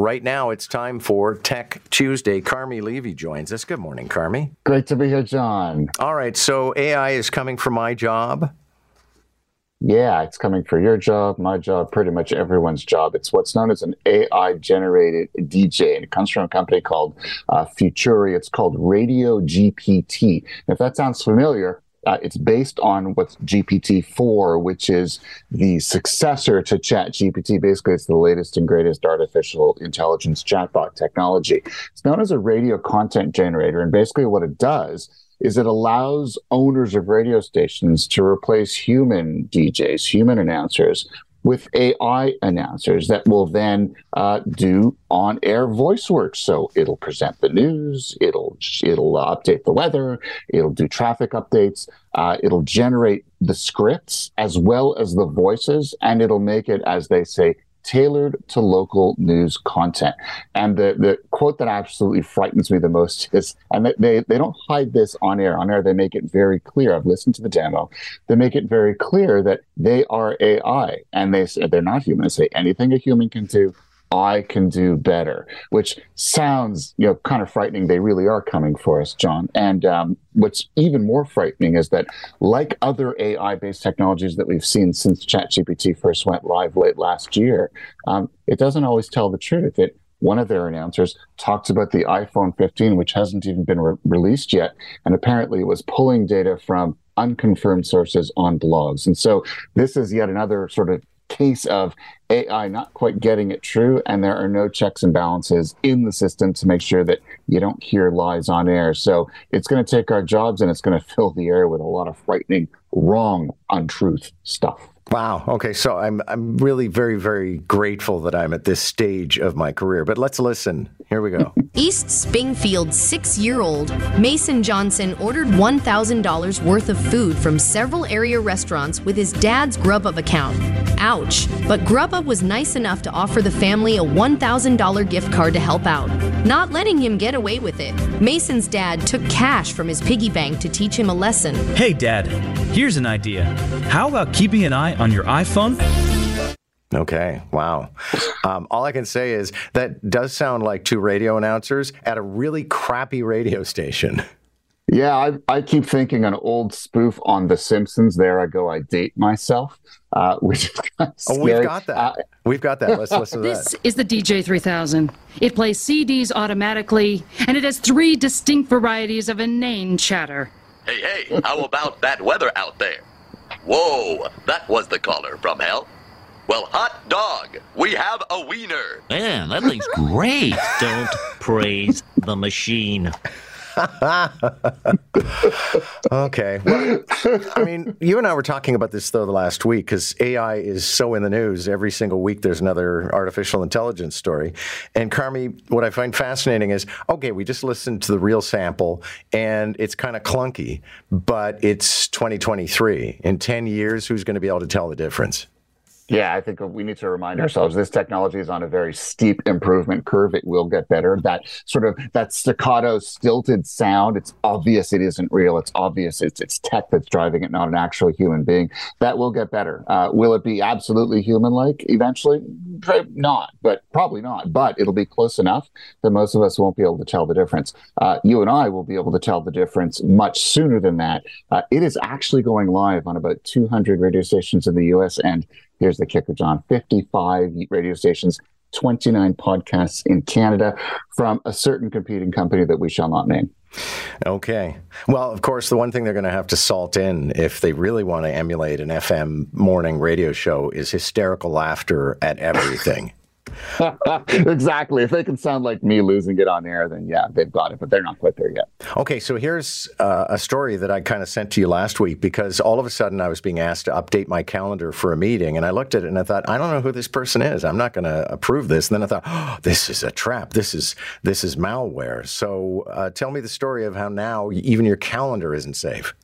Right now, it's time for Tech Tuesday. Carmi Levy joins us. Good morning, Carmi. Great to be here, John. All right, so AI is coming for my job. Yeah, it's coming for your job, my job, pretty much everyone's job. It's what's known as an AI-generated DJ, and it comes from a company called Futuri. It's called Radio GPT. And if that sounds familiar, it's based on what's GPT-4, which is the successor to ChatGPT. Basically, it's the latest and greatest artificial intelligence chatbot technology. It's known as a radio content generator, and basically what it does is it allows owners of radio stations to replace human DJs, human announcers, with AI announcers that will then do on-air voice work. So it'll present the news, it'll update the weather, it'll do traffic updates, it'll generate the scripts as well as the voices, and it'll make it, as they say, tailored to local news content. And the quote that absolutely frightens me the most is, and they don't hide this on air. On air, they make it very clear. I've listened to the demo. They make it very clear that they are AI, and they say they're not human. They say anything a human can do, I can do better, which sounds, you know, kind of frightening. They really are coming for us, John. And what's even more frightening is that, like other AI-based technologies that we've seen since ChatGPT first went live late last year, it doesn't always tell the truth. One of their announcers talked about the iPhone 15, which hasn't even been released yet, and apparently it was pulling data from unconfirmed sources on blogs. And so this is yet another sort of case of AI not quite getting it true, and there are no checks and balances in the system to make sure that you don't hear lies on air. So it's going to take our jobs, and it's going to fill the air with a lot of frightening, wrong, untruth stuff. Wow. Okay. So I'm really very, very grateful that I'm at this stage of my career. But let's listen. Here we go. East Springfield's 6-year-old Mason Johnson ordered $1,000 worth of food from several area restaurants with his dad's Grubhub account. Ouch. But Grubhub was nice enough to offer the family a $1,000 gift card to help out, not letting him get away with it. Mason's dad took cash from his piggy bank to teach him a lesson. Hey, Dad, here's an idea. How about keeping an eye on your iPhone? Okay, wow. All I can say is that does sound like two radio announcers at a really crappy radio station. Yeah, I keep thinking an old spoof on The Simpsons, There I Go, I Date Myself, which is kind of scary. Oh, we've got that. We've got that. Let's listen to that. This is the DJ 3000. It plays CDs automatically, and it has 3 distinct varieties of inane chatter. Hey, hey, how about that weather out there? Whoa, that was the caller from hell. Well, hot dog, we have a wiener. Man, that thing's great. Don't praise the machine. Okay. Well, I mean, you and I were talking about this, though, the last week, because AI is so in the news. Every single week there's another artificial intelligence story. And, Carmi, what I find fascinating is, okay, we just listened to the real sample, and it's kind of clunky, but it's 2023. In 10 years, who's going to be able to tell the difference? Yeah, I think we need to remind ourselves this technology is on a very steep improvement curve. It will get better. That sort of that staccato, stilted sound, it's obvious it isn't real. It's obvious it's tech that's driving it, not an actual human being. That will get better. Will it be absolutely human-like eventually? Probably not. But it'll be close enough that most of us won't be able to tell the difference. You and I will be able to tell the difference much sooner than that. It is actually going live on about 200 radio stations in the U.S. and here's the kicker, John, 55 radio stations, 29 podcasts in Canada from a certain competing company that we shall not name. Okay. Well, of course, the one thing they're going to have to salt in if they really want to emulate an FM morning radio show is hysterical laughter at everything. Exactly. If they can sound like me losing it on air, then yeah, they've got it, but they're not quite there yet. Okay, so here's a story that I kind of sent to you last week because all of a sudden I was being asked to update my calendar for a meeting, and I looked at it and I thought, I don't know who this person is. I'm not going to approve this. And then I thought, oh, this is a trap. This is malware. So tell me the story of how now even your calendar isn't safe.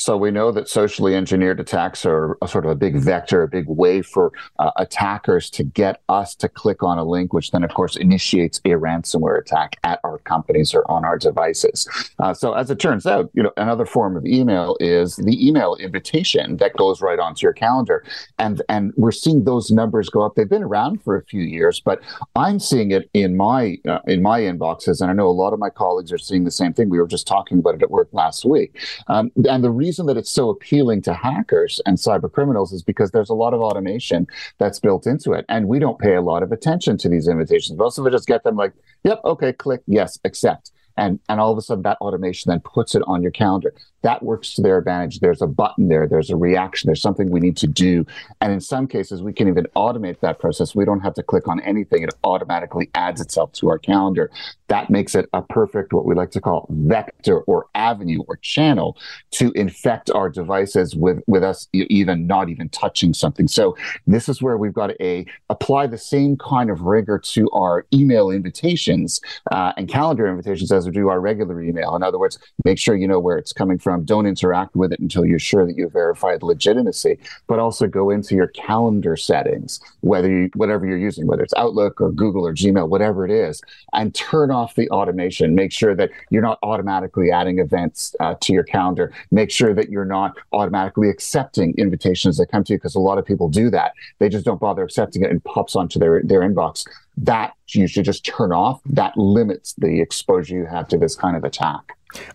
So we know that socially engineered attacks are a sort of a big vector, a big way for attackers to get us to click on a link, which then, of course, initiates a ransomware attack at our companies or on our devices. So as it turns out, you know, another form of email is the email invitation that goes right onto your calendar. And we're seeing those numbers go up. They've been around for a few years, but I'm seeing it in my inboxes. And I know a lot of my colleagues are seeing the same thing. We were just talking about it at work last week. And the reason that it's so appealing to hackers and cyber criminals is because there's a lot of automation that's built into it. And we don't pay a lot of attention to these invitations. Most of us just get them like, yep, okay, click, yes, accept. And all of a sudden that automation then puts it on your calendar. That works to their advantage. There's a button there. There's a reaction. There's something we need to do. And in some cases, we can even automate that process. We don't have to click on anything. It automatically adds itself to our calendar. That makes it a perfect, what we like to call vector or avenue or channel to infect our devices with us even not even touching something. So this is where we've got to apply the same kind of rigor to our email invitations and calendar invitations as we do our regular email. In other words, make sure you know where it's coming from. Don't interact with it until you're sure that you've verified legitimacy, but also go into your calendar settings, whatever you're using, whether it's Outlook or Google or Gmail, whatever it is, and turn off the automation. Make sure that you're not automatically adding events to your calendar. Make sure that you're not automatically accepting invitations that come to you, because a lot of people do that. They just don't bother accepting it and pops onto their inbox. That you should just turn off. That limits the exposure you have to this kind of attack.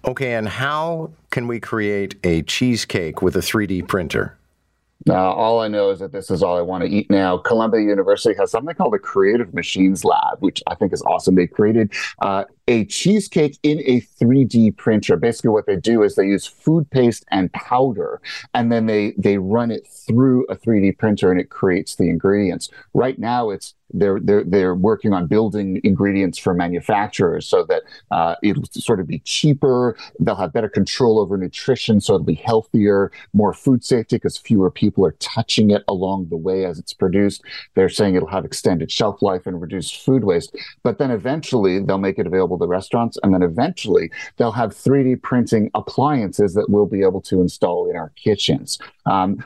Okay, and how can we create a cheesecake with a 3D printer? All I know is that this is all I want to eat now. Columbia University has something called the Creative Machines Lab, which I think is awesome. They created a cheesecake in a 3D printer. Basically, what they do is they use food paste and powder, and then they run it through a 3D printer, and it creates the ingredients. Right now, they're working on building ingredients for manufacturers so that it'll sort of be cheaper. They'll have better control over nutrition, so it'll be healthier, more food safety because fewer people are touching it along the way as it's produced. They're saying it'll have extended shelf life and reduced food waste. But then eventually they'll make it available to restaurants, and then eventually they'll have 3D printing appliances that we'll be able to install in our kitchens.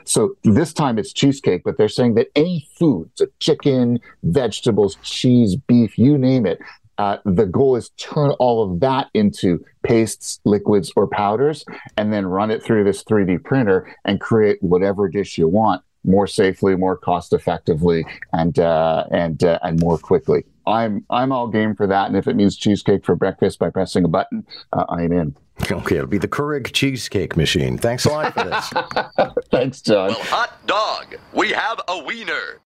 So this time it's cheesecake, but they're saying that any food, so chicken, vegetables, cheese, beef, you name it, the goal is turn all of that into pastes, liquids, or powders, and then run it through this 3D printer and create whatever dish you want more safely, more cost effectively, and more quickly. I'm all game for that, and if it means cheesecake for breakfast by pressing a button, I'm in. Okay, it'll be the Keurig cheesecake machine. Thanks a lot for this. Thanks, John. Well, hot dog, we have a wiener.